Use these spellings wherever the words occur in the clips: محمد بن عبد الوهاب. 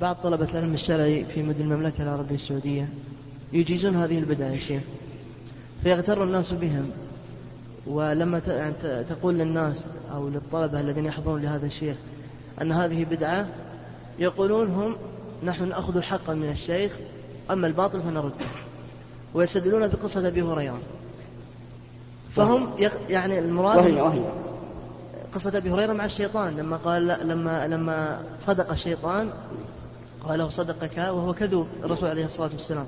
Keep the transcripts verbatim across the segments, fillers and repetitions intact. بعض طلبة العلم الشرعي في مدن المملكة العربية السعودية يجيزون هذه البدع يا شيخ، فيغتر الناس بهم، ولما تقول للناس أو للطلبة الذين يحضرون لهذا الشيخ أن هذه بدعة يقولون هم نحن نأخذ الحق من الشيخ أما الباطل فنرده، ويستدلون بقصة أبي هريرة. فهم يعني المراد قصة أبي هريرة مع الشيطان لما قال لما لما صدق الشيطان قاله صدقك وهو كذوب الرسول عليه الصلاة والسلام.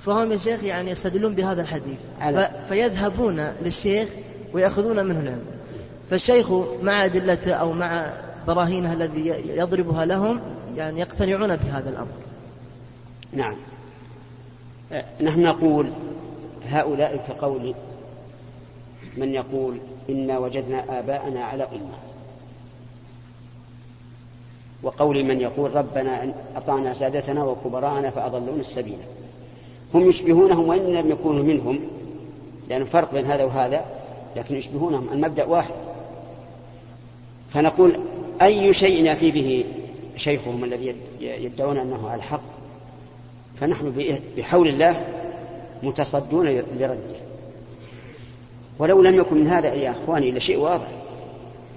فهم يا شيخ يعني يستدلون بهذا الحديث فيذهبون للشيخ ويأخذون منه العلم، فالشيخ مع أدلته أو مع براهينها الذي يضربها لهم يعني يقتنعون بهذا الأمر. نعم، نحن نقول هؤلاء كقول من يقول إنا وجدنا آباءنا على أمة، وقول من يقول ربنا أطعنا سادتنا وكبراءنا فأضلونا السبيل. هم يشبهونهم وإن لم يكونوا منهم، لأن فرق بين هذا وهذا، لكن يشبهونهم، المبدأ واحد. فنقول أي شيء يأتي به شيخهم الذي يدعون أنه على الحق فنحن بحول الله متصدون لرده. ولو لم يكن من هذا يا أخواني إلا شيء واضح.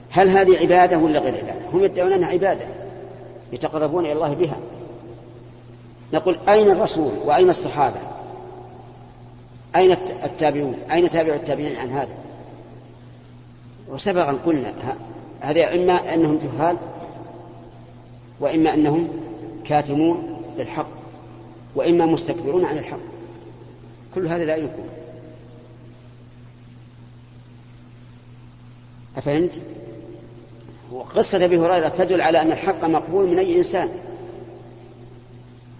هل هذه عبادة ولا غير عبادة؟ هم يدعون أنها عبادة يتقربون إلى الله بها. نقول أين الرسول وأين الصحابة؟ أين التابعون؟ أين تابع التابعين عن هذا؟ وسبقا قلنا هذا إما أنهم جهال وإما أنهم كاتمون للحق وإما مستكبرون عن الحق، كل هذا لا يمكن. أفهمت؟ وقصة أبي هريرة تدل على أن الحق مقبول من أي إنسان،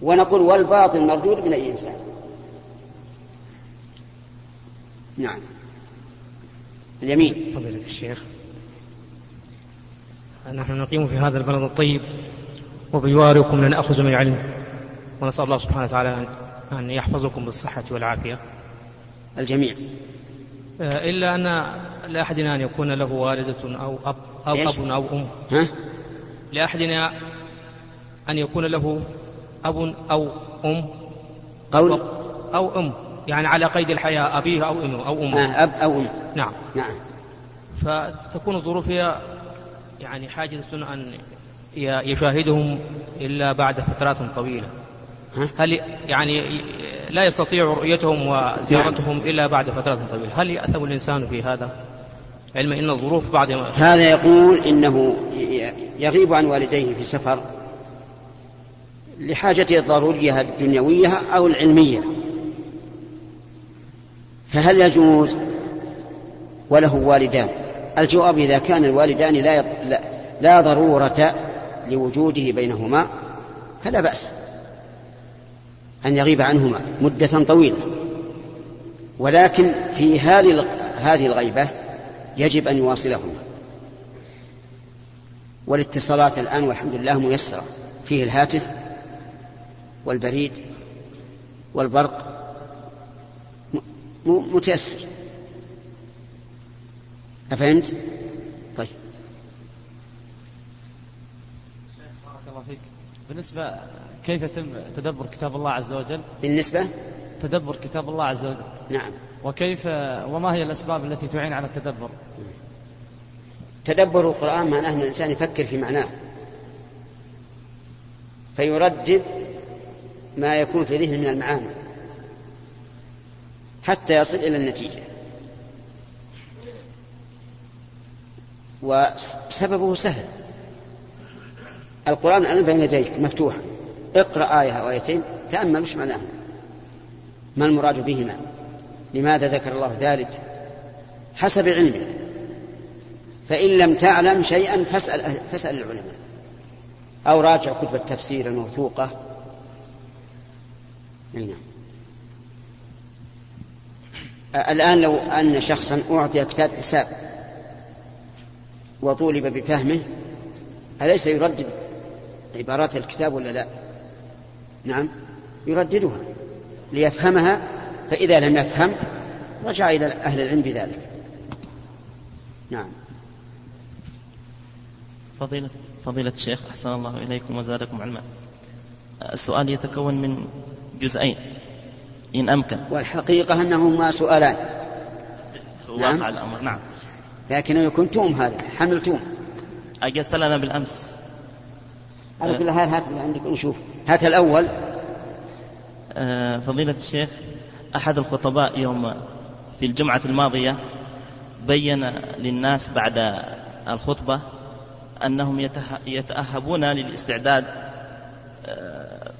ونقول والباطل مردود من أي إنسان. نعم. اليمين. فضيلة الشيخ، نحن نقيم في هذا البلد الطيب وبجواركم لنأخذ من العلم، ونسأل الله سبحانه وتعالى أن يحفظكم بالصحة والعافية الجميع. إلا أن لأحدنا أن يكون له والدة أو أب أو أب أو أم. ها؟ لأحدنا أن يكون له أب أو أم قول أو أم، يعني على قيد الحياة أبيه أو أمه أو أمه. أب أو أم. نعم. نعم. فتكون ظروفها يعني حاجة أن يشاهدهم إلا بعد فترات طويلة. هل يعني لا يستطيع رؤيتهم وزيارتهم نعم. إلا بعد فترة طويلة، هل يأثم الإنسان في هذا؟ علما إن الظروف بعد ما هذا يقول إنه يغيب عن والديه في سفر لحاجته الضرورية الدنيوية أو العلمية، فهل يجوز وله والدان؟ الجواب إذا كان الوالدان لا, لا, لا ضرورة لوجوده بينهما فلا بأس أن يغيب عنهما مدة طويلة، ولكن في هذه الغيبة يجب أن يواصلهما. والاتصالات الآن والحمد لله ميسرة، فيه الهاتف والبريد والبرق متيسر. أفهمت؟ طيب. بارك الله فيك. بالنسبة كيف يتم تدبر كتاب الله عز وجل؟ بالنسبة تدبر كتاب الله عز وجل. نعم. وكيف وما هي الأسباب التي تعين على التدبر؟ تدبر القرآن معناه أن الإنسان يفكر في معناه فيردد ما يكون في ذهنه من المعاني حتى يصل إلى النتيجة. وسببه سهل، القرآن الآن بين يديك مفتوح، اقرأ آية أو آيتين تأمل وش معناها، ما المراد بهما، لماذا ذكر الله ذلك، حسب علمه. فإن لم تعلم شيئا فاسأل, فاسأل العلماء أو راجع كتب التفسير الموثوقة. نعم. الآن لو أن شخصا أعطي كتاب حساب وطولب بفهمه أليس يردد عبارات الكتاب ولا لا؟ نعم، يرددها ليفهمها، فإذا لم يفهم رجع إلى أهل العلم بذلك. نعم. فضيلة, فضيلة الشيخ أحسن الله إليكم وزادكم علما. السؤال يتكون من جزئين إن أمكن، والحقيقة أنهما سؤالان. نعم. واقع الأمر. نعم، لكنه يكون توم، هذا حمل توم أجلت لنا بالأمس. على كل حال هات اللي عندك ونشوف. هات الأول. فضيلة الشيخ، أحد الخطباء يوم في الجمعة الماضية بين للناس بعد الخطبة أنهم يتأهبون للاستعداد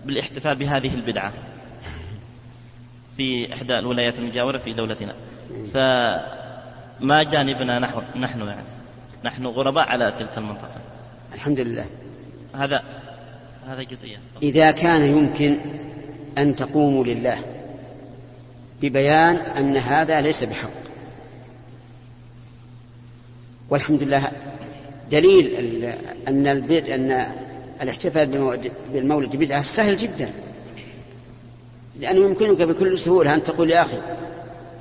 بالاحتفال بهذه البدعة في إحدى الولايات المجاورة في دولتنا، فما جانبنا نحو نحن يعني نحن غرباء على تلك المنطقة. الحمد لله. هذا هذا جزئيا. إذا كان يمكن أن تقوموا لله ببيان أن هذا ليس بحق، والحمد لله دليل أن البدع أن الاحتفال بالمولد بدعة سهل جدا، لأنه يمكنك بكل سهولة أن تقول يا أخي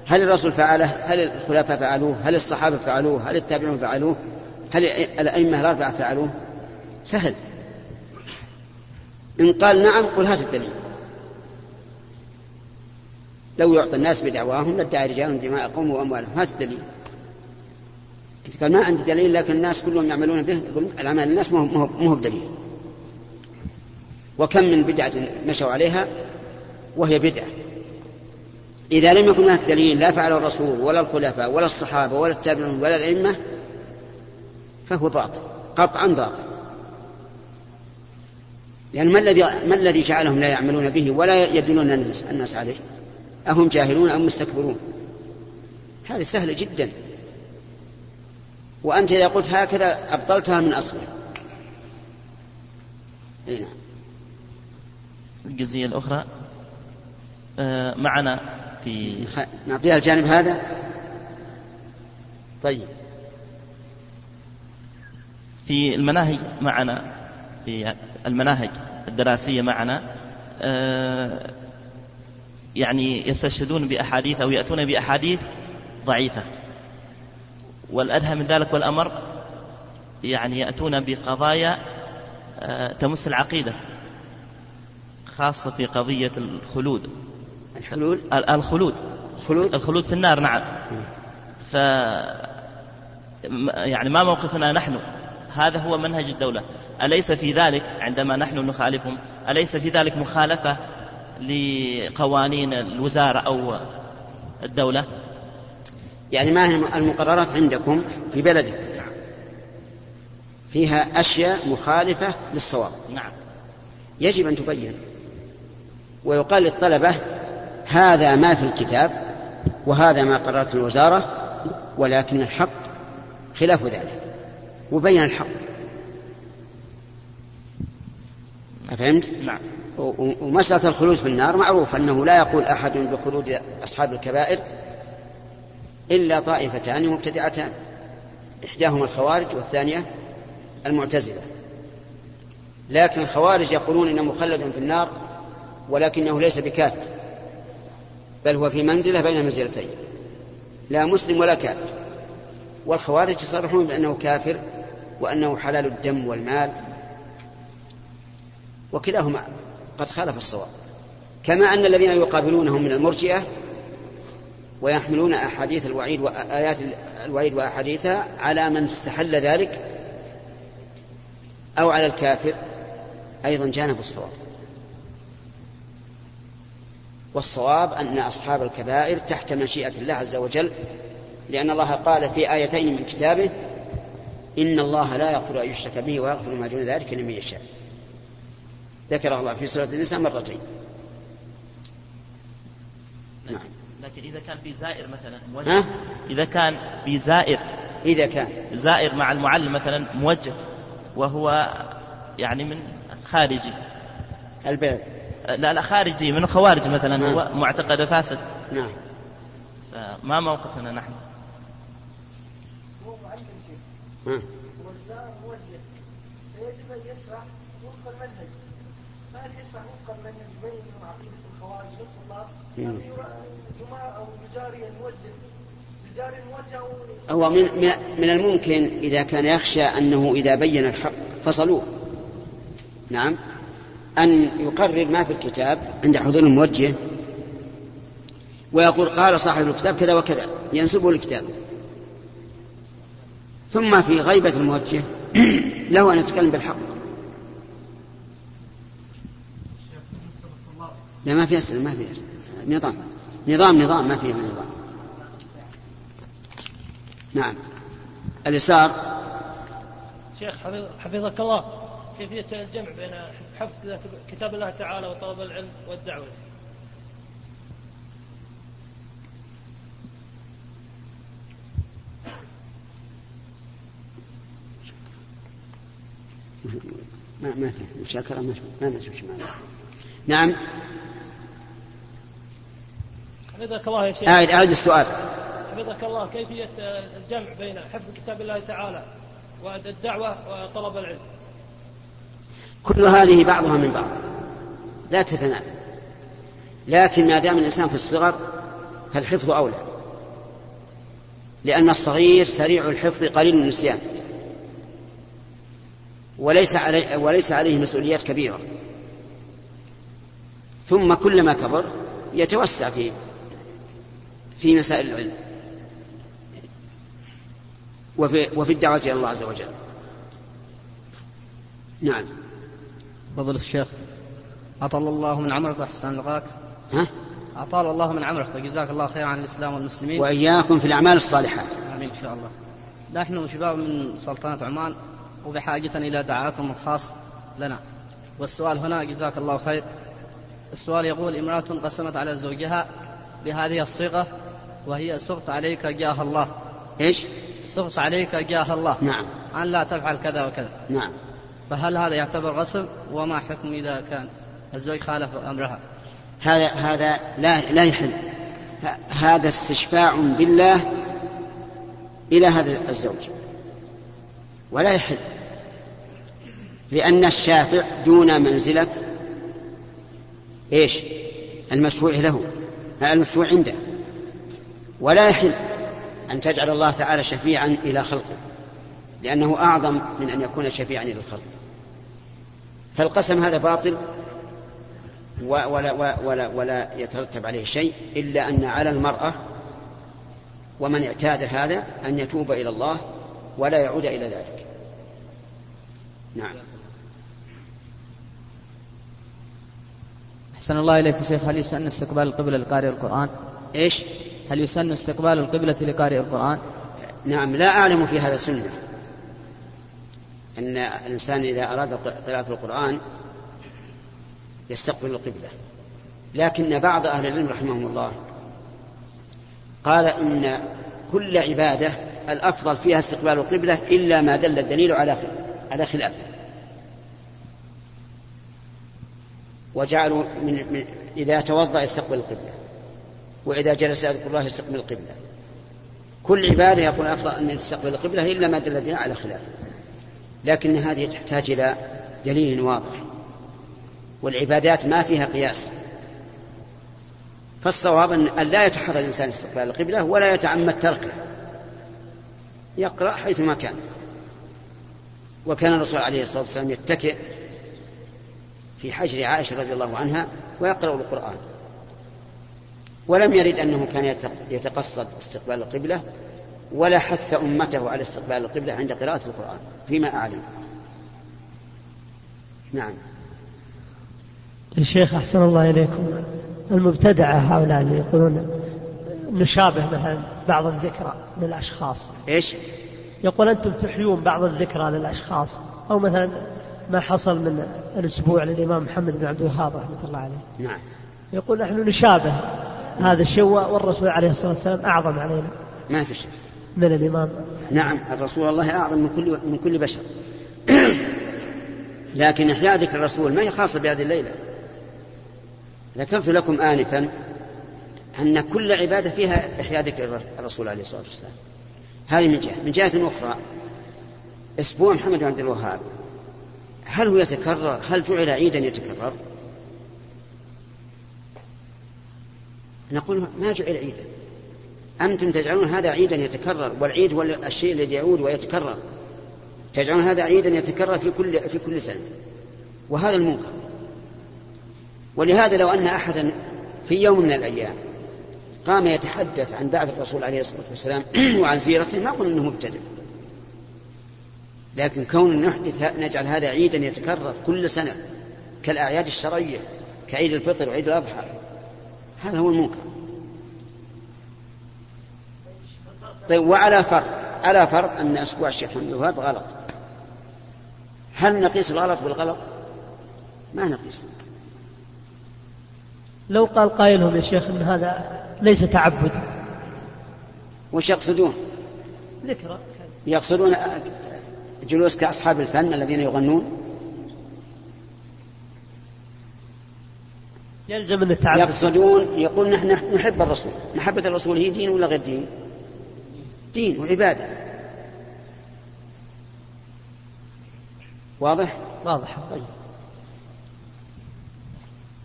هل الرسول فعله؟ هل الخلفاء فعلوه؟ هل الصحابة فعلوه؟ هل التابعون فعلوه؟ هل الأئمة الأربعة فعلوه؟ سهل. إن قال نعم قل هات الدليل. لو يعطي الناس بدعواهم لادعى رجال دماءهم وأموالهم، هات الدليل. قال ما عندي دليل، لكن الناس كلهم يعملون به، العمل الناس مو هو بدليل. وكم من بدعة مشوا عليها وهي بدعة. إذا لم يكن هناك دليل لا فعل الرسول ولا الخلفاء ولا الصحابة ولا التابعون ولا الأئمة فهو باطل قطعا باطل، لأن ما الذي ما الذي جعلهم لا يعملون به ولا يدلون الناس عليه؟ أهم جاهلون أم مستكبرون؟ هذا سهل جدا، وأنت إذا قلت هكذا أبطلتها من أصلها. إيه نعم. الجزئية الأخرى آه معنا في نعطيها الجانب هذا. طيب، في المناهج معنا، في المناهج الدراسية معنا آه يعني يستشهدون بأحاديث أو يأتون بأحاديث ضعيفة، والأدهى من ذلك والأمر يعني يأتون بقضايا آه تمس العقيدة، خاصة في قضية الخلود. الحلول؟ الخلود. الخلود؟ الخلود في النار. نعم. ف يعني ما موقفنا نحن؟ هذا هو منهج الدولة. أليس في ذلك عندما نحن نخالفهم أليس في ذلك مخالفة لقوانين الوزارة أو الدولة؟ يعني ما هي المقررات عندكم في بلدكم فيها أشياء مخالفة للصواب. نعم. يجب أن تبين، ويقال للطلبة هذا ما في الكتاب وهذا ما قررت الوزارة، ولكن الحق خلاف ذلك، وبين الحق. أفهمت؟ نعم. ومسألة الخلود في النار معروف أنه لا يقول أحد بخلود أصحاب الكبائر إلا طائفتان مبتدعتان، إحداهما الخوارج والثانية المعتزلة. لكن الخوارج يقولون إنه مخلد في النار، ولكنه ليس بكافر، بل هو في منزلة بين منزلتين، لا مسلم ولا كافر. والخوارج يصرحون بأنه كافر وأنه حلال الدم والمال، وكلاهما قد خالف الصواب. كما أن الذين يقابلونهم من المرجئة ويحملون أحاديث الوعيد وآيات الوعيد وأحاديثها على من استحل ذلك أو على الكافر أيضا جانب الصواب. والصواب أن أصحاب الكبائر تحت مشيئة الله عز وجل، لأن الله قال في آيتين من كتابه إن الله لا يغفر أن يشرك به ويغفر ما دون ذلك لمن يشاء، ذكر الله في سورة النساء مرتين. نعم. لكن إذا كان في زائر مثلا موجه، إذا كان في زائر إذا كان زائر مع المعلم مثلا موجه، وهو يعني من خارجي البلد، لا لا خارجي من الخوارج مثلا. نعم. هو معتقد فاسد. نعم. فما موقفنا نحن؟ هو معلم شيء والزائر موجه، فيجب أن يشرح وفق المنهج، ما يشرح وفق المنهج بين عقيدة الخوارج والطلاب يما أو يجاري الموجه. هو من, من الممكن إذا كان يخشى أنه إذا بين الحق فصلوه. نعم. أن يقرر ما في الكتاب عند حضور الموجه ويقول قال صاحب الكتاب كذا وكذا، ينسبه الكتاب. ثم في غيبة الموجه له أن يتكلم بالحق. لا ما في أسئلة، ما في أسئلة. نظام نظام نظام ما فيه نظام. نعم اليسار. شيخ حفظك الله، كيفية الجمع بين حفظ كتاب الله تعالى وطلب العلم والدعوة؟ ما ما في مشاكل، ما ما نشوفش معنا. نعم حفظك الله يا شيخ. أعد أعد السؤال. حفظك الله، كيفية الجمع بين حفظ كتاب الله تعالى والدعوة وطلب العلم؟ كل هذه بعضها من بعض، لا تتنافى، لكن ما دام الإنسان في الصغر فالحفظ أولى، لأن الصغير سريع الحفظ قليل النسيان، وليس عليه وليس عليه مسؤوليات كبيرة. ثم كلما كبر يتوسع في في مسائل العلم وفي وفي الدعوة إلى الله عز وجل. نعم فضل الشيخ، أطال الله من عمرك وأحسن لقاك. ها؟ أطال الله من عمرك وجزاك الله خير عن الإسلام والمسلمين وإياكم في الأعمال الصالحات. آمين إن شاء الله. نحن شباب من سلطنة عمان وبحاجة إلى دعاكم الخاص لنا. والسؤال هنا جزاك الله خير. السؤال يقول: امرأة قسمت على زوجها بهذه الصيغة وهي: سخط عليك جاه الله. إيش؟ سخط عليك جاه الله. نعم. أن لا تفعل كذا وكذا. نعم. فهل هذا يعتبر غصب؟ وما حكم إذا كان الزوج خالف أمرها؟ هذا هذا لا لا يحل. هذا استشفاع بالله إلى هذا الزوج، ولا يحل، لأن الشافع دون منزلة إيش؟ المشفوع له، المشفوع عنده. ولا يحل أن تجعل الله تعالى شفيعا إلى خلقه، لأنه أعظم من أن يكون شفيعا إلى الخلق. فالقسم هذا باطل، ولا, ولا, ولا يترتب عليه شيء، إلا أن على المرأة ومن اعتاد هذا أن يتوب إلى الله ولا يعود إلى ذلك. نعم أحسن الله إليك شيخ، هل يسن استقبال القبلة لقارئ القرآن؟ إيش؟ هل يسن استقبال القبلة لقارئ القرآن؟ نعم لا أعلم في هذا سنة، أن الإنسان إذا أراد قراءة القرآن يستقبل القبلة، لكن بعض أهل العلم رحمهم الله قال إن كل عبادة الأفضل فيها استقبال القبلة إلا ما دل الدليل على خلافه، وجعلوا من من إذا توضأ يستقبل القبلة، وإذا جلس يذكر الله يستقبل القبلة. كل عبادة يقول أفضل أن يستقبل القبلة إلا ما دل الدليل على خلافه، لكن هذه تحتاج إلى دليل واضح، والعبادات ما فيها قياس. فالصواب أن لا يتحرى الإنسان استقبال القبلة ولا يتعمد تركه، يقرأ حيثما كان. وكان الرسول عليه الصلاة والسلام يتكئ في حجر عائشة رضي الله عنها ويقرأ القرآن، ولم يرد أنه كان يتقصد استقبال القبلة، ولا حث أمته على استقبال القبلة عند قراءة القرآن فيما أعلم. نعم الشيخ أحسن الله إليكم، المبتدعة هؤلاء اللي يقولون نشابه مثلا بعض الذكرى للأشخاص، إيش يقول أنتم تحيون بعض الذكرى للأشخاص، أو مثلا ما حصل من الأسبوع للإمام محمد بن عبد الوهاب رحمة الله عليه. نعم يقول نحن نشابه هذا الشيء، والرسول عليه الصلاة والسلام أعظم علينا ما في شيء من الإمام. نعم الرسول الله أعظم من كل من كل بشر، لكن إحياء ذكر الرسول ما هي خاصة بهذه الليلة. ذكرت لكم آنفا أن كل عبادة فيها إحياء ذكر الرسول عليه الصلاة والسلام، هذه من جهة. من جهة أخرى أسبوع محمد بن عبد الوهاب هل هو يتكرر؟ هل جعل عيدا يتكرر؟ نقول ما جعل عيدا، أنتم تجعلون هذا عيدا يتكرر، والعيد هو الشيء الذي يعود ويتكرر، تجعلون هذا عيدا يتكرر في كل في كل سنة، وهذا المنكر. ولهذا لو أن أحدا في يوم من الأيام قام يتحدث عن بعث الرسول عليه الصلاة والسلام وعن سيرته ما قلنا أنه مبتدع، لكن كون نحدث نجعل هذا عيدا يتكرر كل سنة كالأعياد الشرعية كعيد الفطر وعيد الأضحى، هذا هو المنكر. طيب وعلى فرض على فرض أن أسبوع الشيخ محمد بن الوهاب غلط، هل نقيس الغلط بالغلط؟ ما نقيسه. لو قال قائلهم يا شيخ إن هذا ليس تعبد، وش يقصدون؟ ذكرى، يقصدون جلوس كأصحاب الفن الذين يغنون، يلزم أن التعبد. يقصدون يقول نحن نحب الرسول، محبة الرسول هي دين ولا غير دين؟ دين وعبادة. واضح؟ واضح. طيب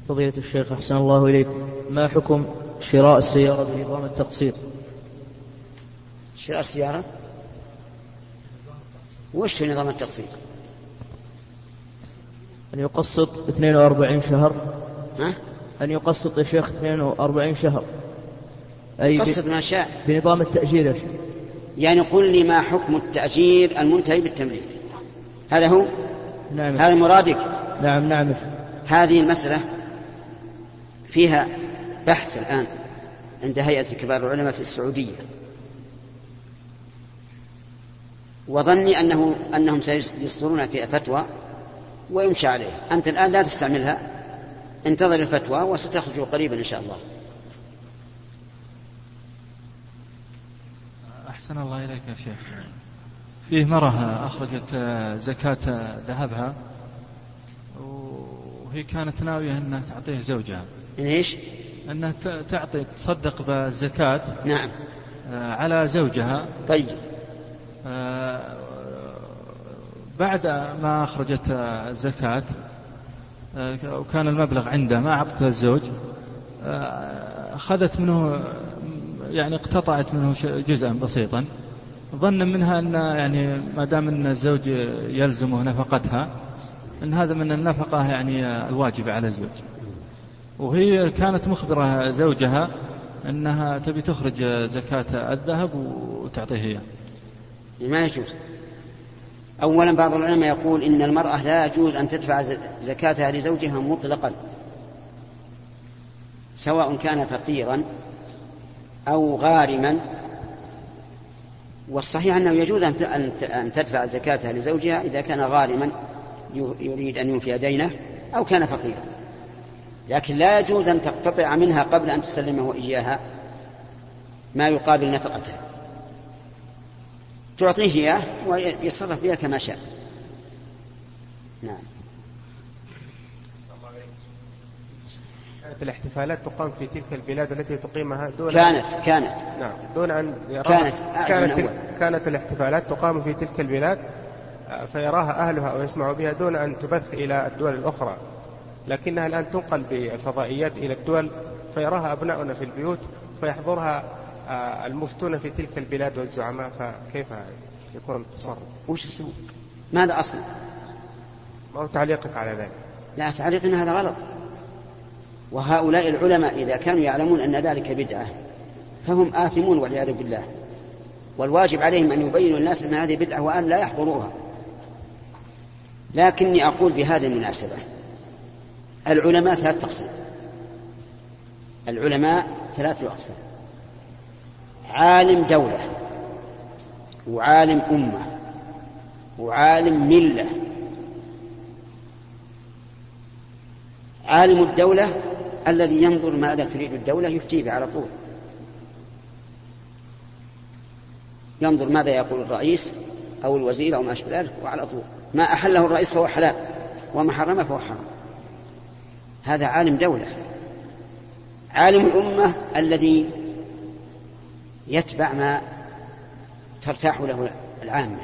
فضيلة الشيخ أحسن الله إليكم، ما حكم شراء السيارة بنظام التقسيط؟ شراء السيارة؟ وش نظام التقسيط؟ أن يقسط اثنين وأربعين شهر. ها؟ أن يقسط يا شيخ اثنين وأربعين شهر، أي يقسط ما شاء بنظام التأجير. يعني قل لي ما حكم التأجير المنتهي بالتمليك؟ هذا هو؟ نعم. هذا مرادك؟ نعم نعم. هذه المسألة فيها بحث الآن عند هيئة كبار العلماء في السعودية، وظني أنه أنهم سيصدرون فيها فتوى ويمشي عليها. أنت الآن لا تستعملها، انتظر الفتوى وستخرج قريبا إن شاء الله. أحسن الله إليك يا شيخ، فيه مرة أخرجت زكاة ذهبها وهي كانت ناوية أنها تعطيه زوجها. إن إيش؟ أنها تعطي تصدق بالزكاة. نعم. على زوجها. طيب. بعد ما أخرجت الزكاة وكان المبلغ عنده ما أعطته الزوج، أخذت منه يعني اقتطعت منه جزءا بسيطا، ظن منها أن يعني ما دام أن الزوج يلزمه نفقتها أن هذا من النفقة يعني الواجبة على الزوج، وهي كانت مخبرة زوجها أنها تبي تخرج زكاة الذهب وتعطيه إياه. ما يجوز. أولا بعض العلماء يقول إن المرأة لا يجوز أن تدفع زكاتها لزوجها مطلقا، سواء كان فقيرا أو غارما، والصحيح أنه يجوز أن تدفع زكاتها لزوجها إذا كان غارما يريد أن ينفي دينه أو كان فقيرا، لكن لا يجوز أن تقتطع منها قبل أن تسلمه إياها ما يقابل نفقتها، تعطيه إياه ويتصرف بها كما شاء. نعم. في الاحتفالات تقام في تلك البلاد التي تقيمها دون كانت كانت نعم دون أن كانت كانت, كانت الاحتفالات تقام في تلك البلاد فيراها أهلها أو يسمعوا بها دون أن تبث إلى الدول الأخرى، لكنها الآن تنقل بالفضائيات إلى الدول فيراها أبناؤنا في البيوت فيحضرها المفتون في تلك البلاد والزعماء، فكيف يكون التصرف؟ وش السوء؟ ماذا أصل؟ ما هو تعليقك على ذلك؟ لا تعليق أن هذا غلط، وهؤلاء العلماء إذا كانوا يعلمون أن ذلك بدعة فهم آثمون والعياذ بالله، والواجب عليهم أن يبينوا الناس أن هذه بدعة وأن لا يحضروها. لكني أقول بهذه المناسبة العلماء ثلاث أقسام، العلماء ثلاث أقسام: عالم دولة، وعالم أمة، وعالم ملة. عالم الدولة الذي ينظر ماذا تريد الدولة يفتي به على طول، ينظر ماذا يقول الرئيس أو الوزير أو ما أشبه ذلك وعلى طول، ما أحله الرئيس فهو حلال وما حرمه فهو حرام، هذا عالم دولة. عالم الأمة الذي يتبع ما ترتاح له العامة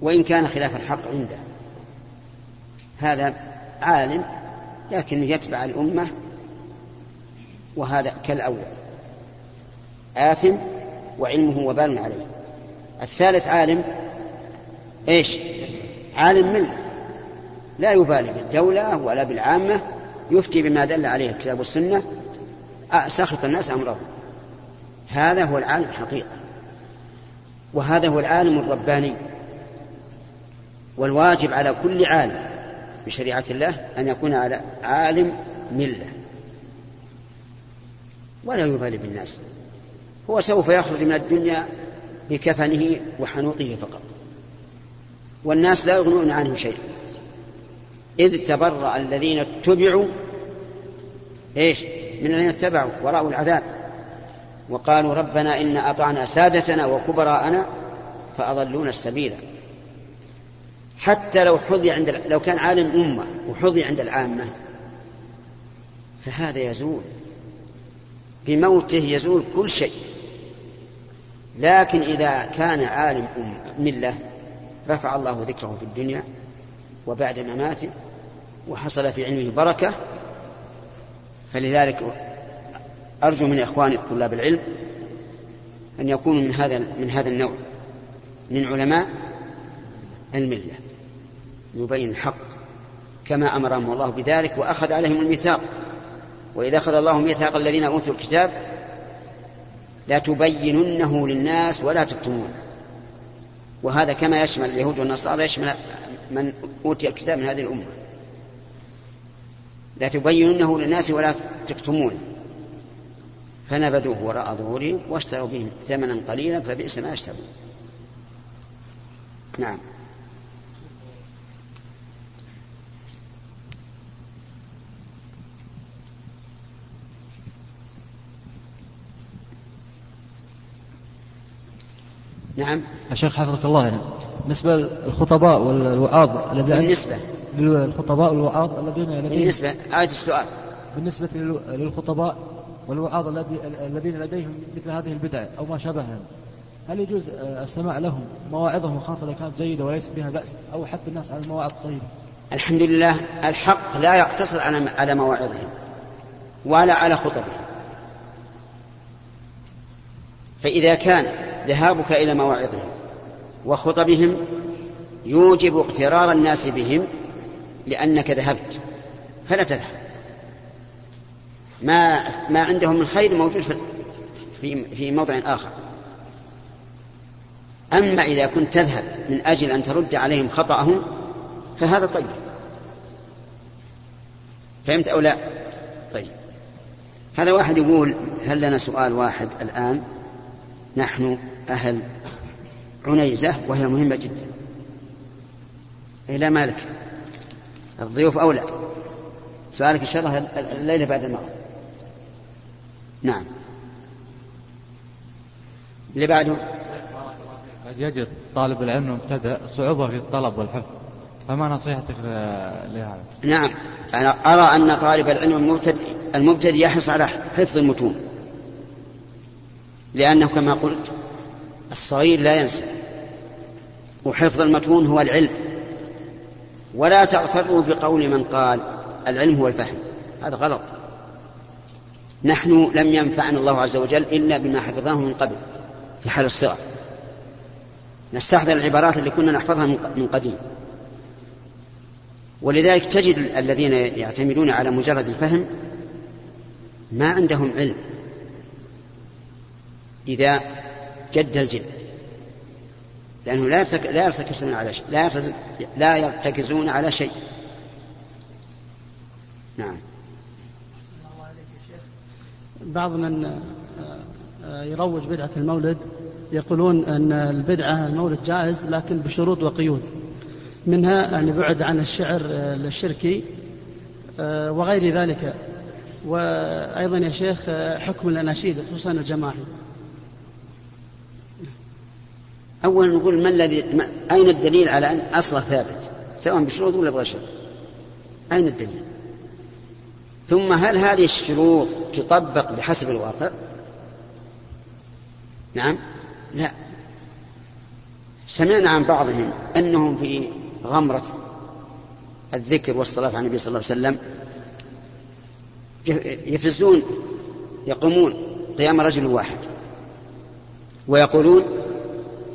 وإن كان خلاف الحق عنده، هذا عالم لكن يتبع الأمة وهذا كالأول آثم وعلمه وبال عليه. الثالث عالم إيش؟ عالم ملة، لا يبالي بالدولة ولا بالعامة، يفتي بما دل عليه الكتاب والسنة، سخط الناس أمرهم. هذا هو العالم الحقيقي، وهذا هو العالم الرباني. والواجب على كل عالم بشريعة الله أن يكون على عالم ملة ولا يبالي بالناس. هو سوف يخرج من الدنيا بكفنه وحنوطه فقط، والناس لا يغنون عنه شيئا، إذ تبرأ الذين اتبعوا إيش من الذين اتبعوا ورأوا العذاب، وقالوا ربنا إن أطعنا سادتنا وكبراءنا فأضلونا السبيل. حتى لو حظي عند لو كان عالم أمة وحظي عند العامة، فهذا يزول بموته، يزول كل شيء. لكن إذا كان عالم ملة رفع الله ذكره في الدنيا وبعد مماته، وحصل في علمه بركة. فلذلك أرجو من إخواني طلاب العلم أن يكونوا من هذا من هذا النوع من علماء الملة، يبين الحق كما أمرهم الله بذلك وأخذ عليهم الميثاق. وإذا أخذ الله ميثاق الذين أوتوا الكتاب لا تبيننه للناس ولا تكتمونه. وهذا كما يشمل اليهود والنصارى يشمل من أوتي الكتاب من هذه الأمة. لا تبيننه للناس ولا تكتمونه، فنبذوه وراء ظهورهم واشتروا به ثمنا قليلا فبئس ما يشترون. نعم. نعم يا شيخ حفظك الله، يعني بالنسبة للخطباء والوعاظ الذين بالنسبة للخطباء والوعاظ الذين بالنسبة عاد السؤال بالنسبة للخطباء والوعاظ الذين لديهم مثل هذه البدع أو ما شابهها، هل يجوز السماع لهم مواعظهم خاصة إذا كانت جيدة وليس بها بأس، أو حتى الناس على المواعظ الطيبة؟ الحمد لله الحق لا يقتصر على على مواعظهم ولا على خطبهم. فإذا كان ذهابك إلى مواعظهم وخطبهم يوجب اقترار الناس بهم لأنك ذهبت، فلا تذهب. ما ما عندهم من خير موجود في في موضع آخر. أما إذا كنت تذهب من أجل أن ترد عليهم خطأهم فهذا طيب. فهمت أو لا؟ طيب. هذا واحد يقول هل لنا سؤال واحد الآن؟ نحن أهل عنيزة وهي مهمة جدا. إلى مالك الضيوف أولى. سؤالك إن شاء الله الليلة بعد المغرب. نعم اللي بعده. قد يجد طالب العلم المبتدئ صعوبة في الطلب والحفظ، فما نصيحتك لهذا؟ نعم، أنا أرى أن طالب العلم المبتدئ يحرص على حفظ المتون، لأنه كما قلت الصغير لا ينسى، وحفظ المتون هو العلم. ولا تغتروا بقول من قال العلم هو الفهم، هذا غلط. نحن لم ينفعنا الله عز وجل إلا بما حفظناه من قبل في حال الصغر، نستحضر العبارات اللي كنا نحفظها من قديم. ولذلك تجد الذين يعتمدون على مجرد الفهم ما عندهم علم. إذا جد الجد لأنه لا يرتكزون على شيء لا, لا يرتكزون على شيء. نعم. بعض من يروج بدعة المولد يقولون أن البدعة المولد جائز لكن بشروط وقيود، منها أن يبعد عن الشعر الشركي وغير ذلك. وأيضا يا شيخ حكم الأناشيد خصوصا الجماعي. أولا نقول ما الذي ما أين الدليل على أن أصله ثابت سواء بشروط ولا بغير شروط؟ أين الدليل؟ ثم هل هذه الشروط تطبق بحسب الواقع؟ نعم لا. سمعنا عن بعضهم أنهم في غمرة الذكر والصلاة على النبي صلى الله عليه وسلم يفزون يقومون قيام رجل واحد ويقولون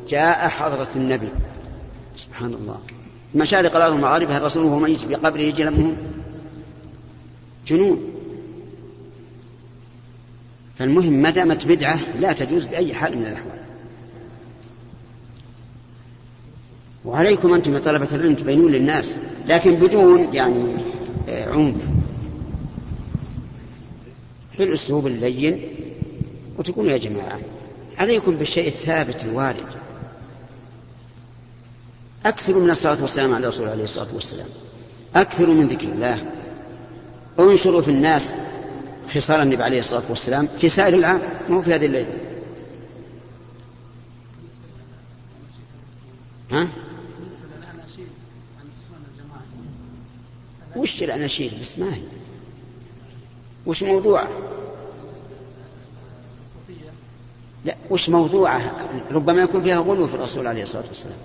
جاء حضرة النبي. سبحان الله، مشارق الأرض ومغاربها الرسول وهو ميت بقبره جلمهم جنون. فالمهم ما دامت بدعة لا تجوز بأي حال من الأحوال. وعليكم أنتم يا طلبة العلم تبينون للناس، لكن بدون يعني عنف، في الأسلوب اللين، وتقول يا جماعة عليكم بالشيء الثابت الوارد. أكثر من الصلاة والسلام على رسول الله عليه الصلاة والسلام، أكثر من ذكر الله، انشروا في الناس خصال النبي عليه الصلاة والسلام في سائر العام، مو في هذه الليلة. ها؟ وش الأناشيد؟ بس ما هي، وش موضوعه؟ لا، وش موضوعه؟ ربما يكون فيها غلو في الرسول عليه الصلاة والسلام.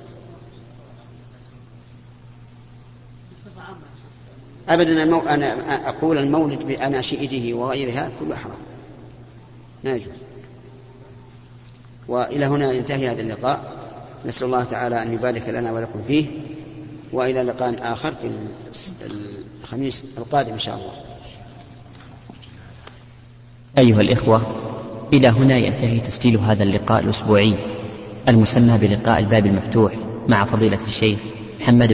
أبدا أنا أقول المولد بأناشيده وغيرها كله حرام، لا يجوز. وإلى هنا ينتهي هذا اللقاء، نسأل الله تعالى أن يبارك لنا ولكم فيه، وإلى لقاء آخر في الخميس القادم إن شاء الله. أيها الإخوة، إلى هنا ينتهي تسجيل هذا اللقاء الأسبوعي المسمى بلقاء الباب المفتوح مع فضيلة الشيخ محمد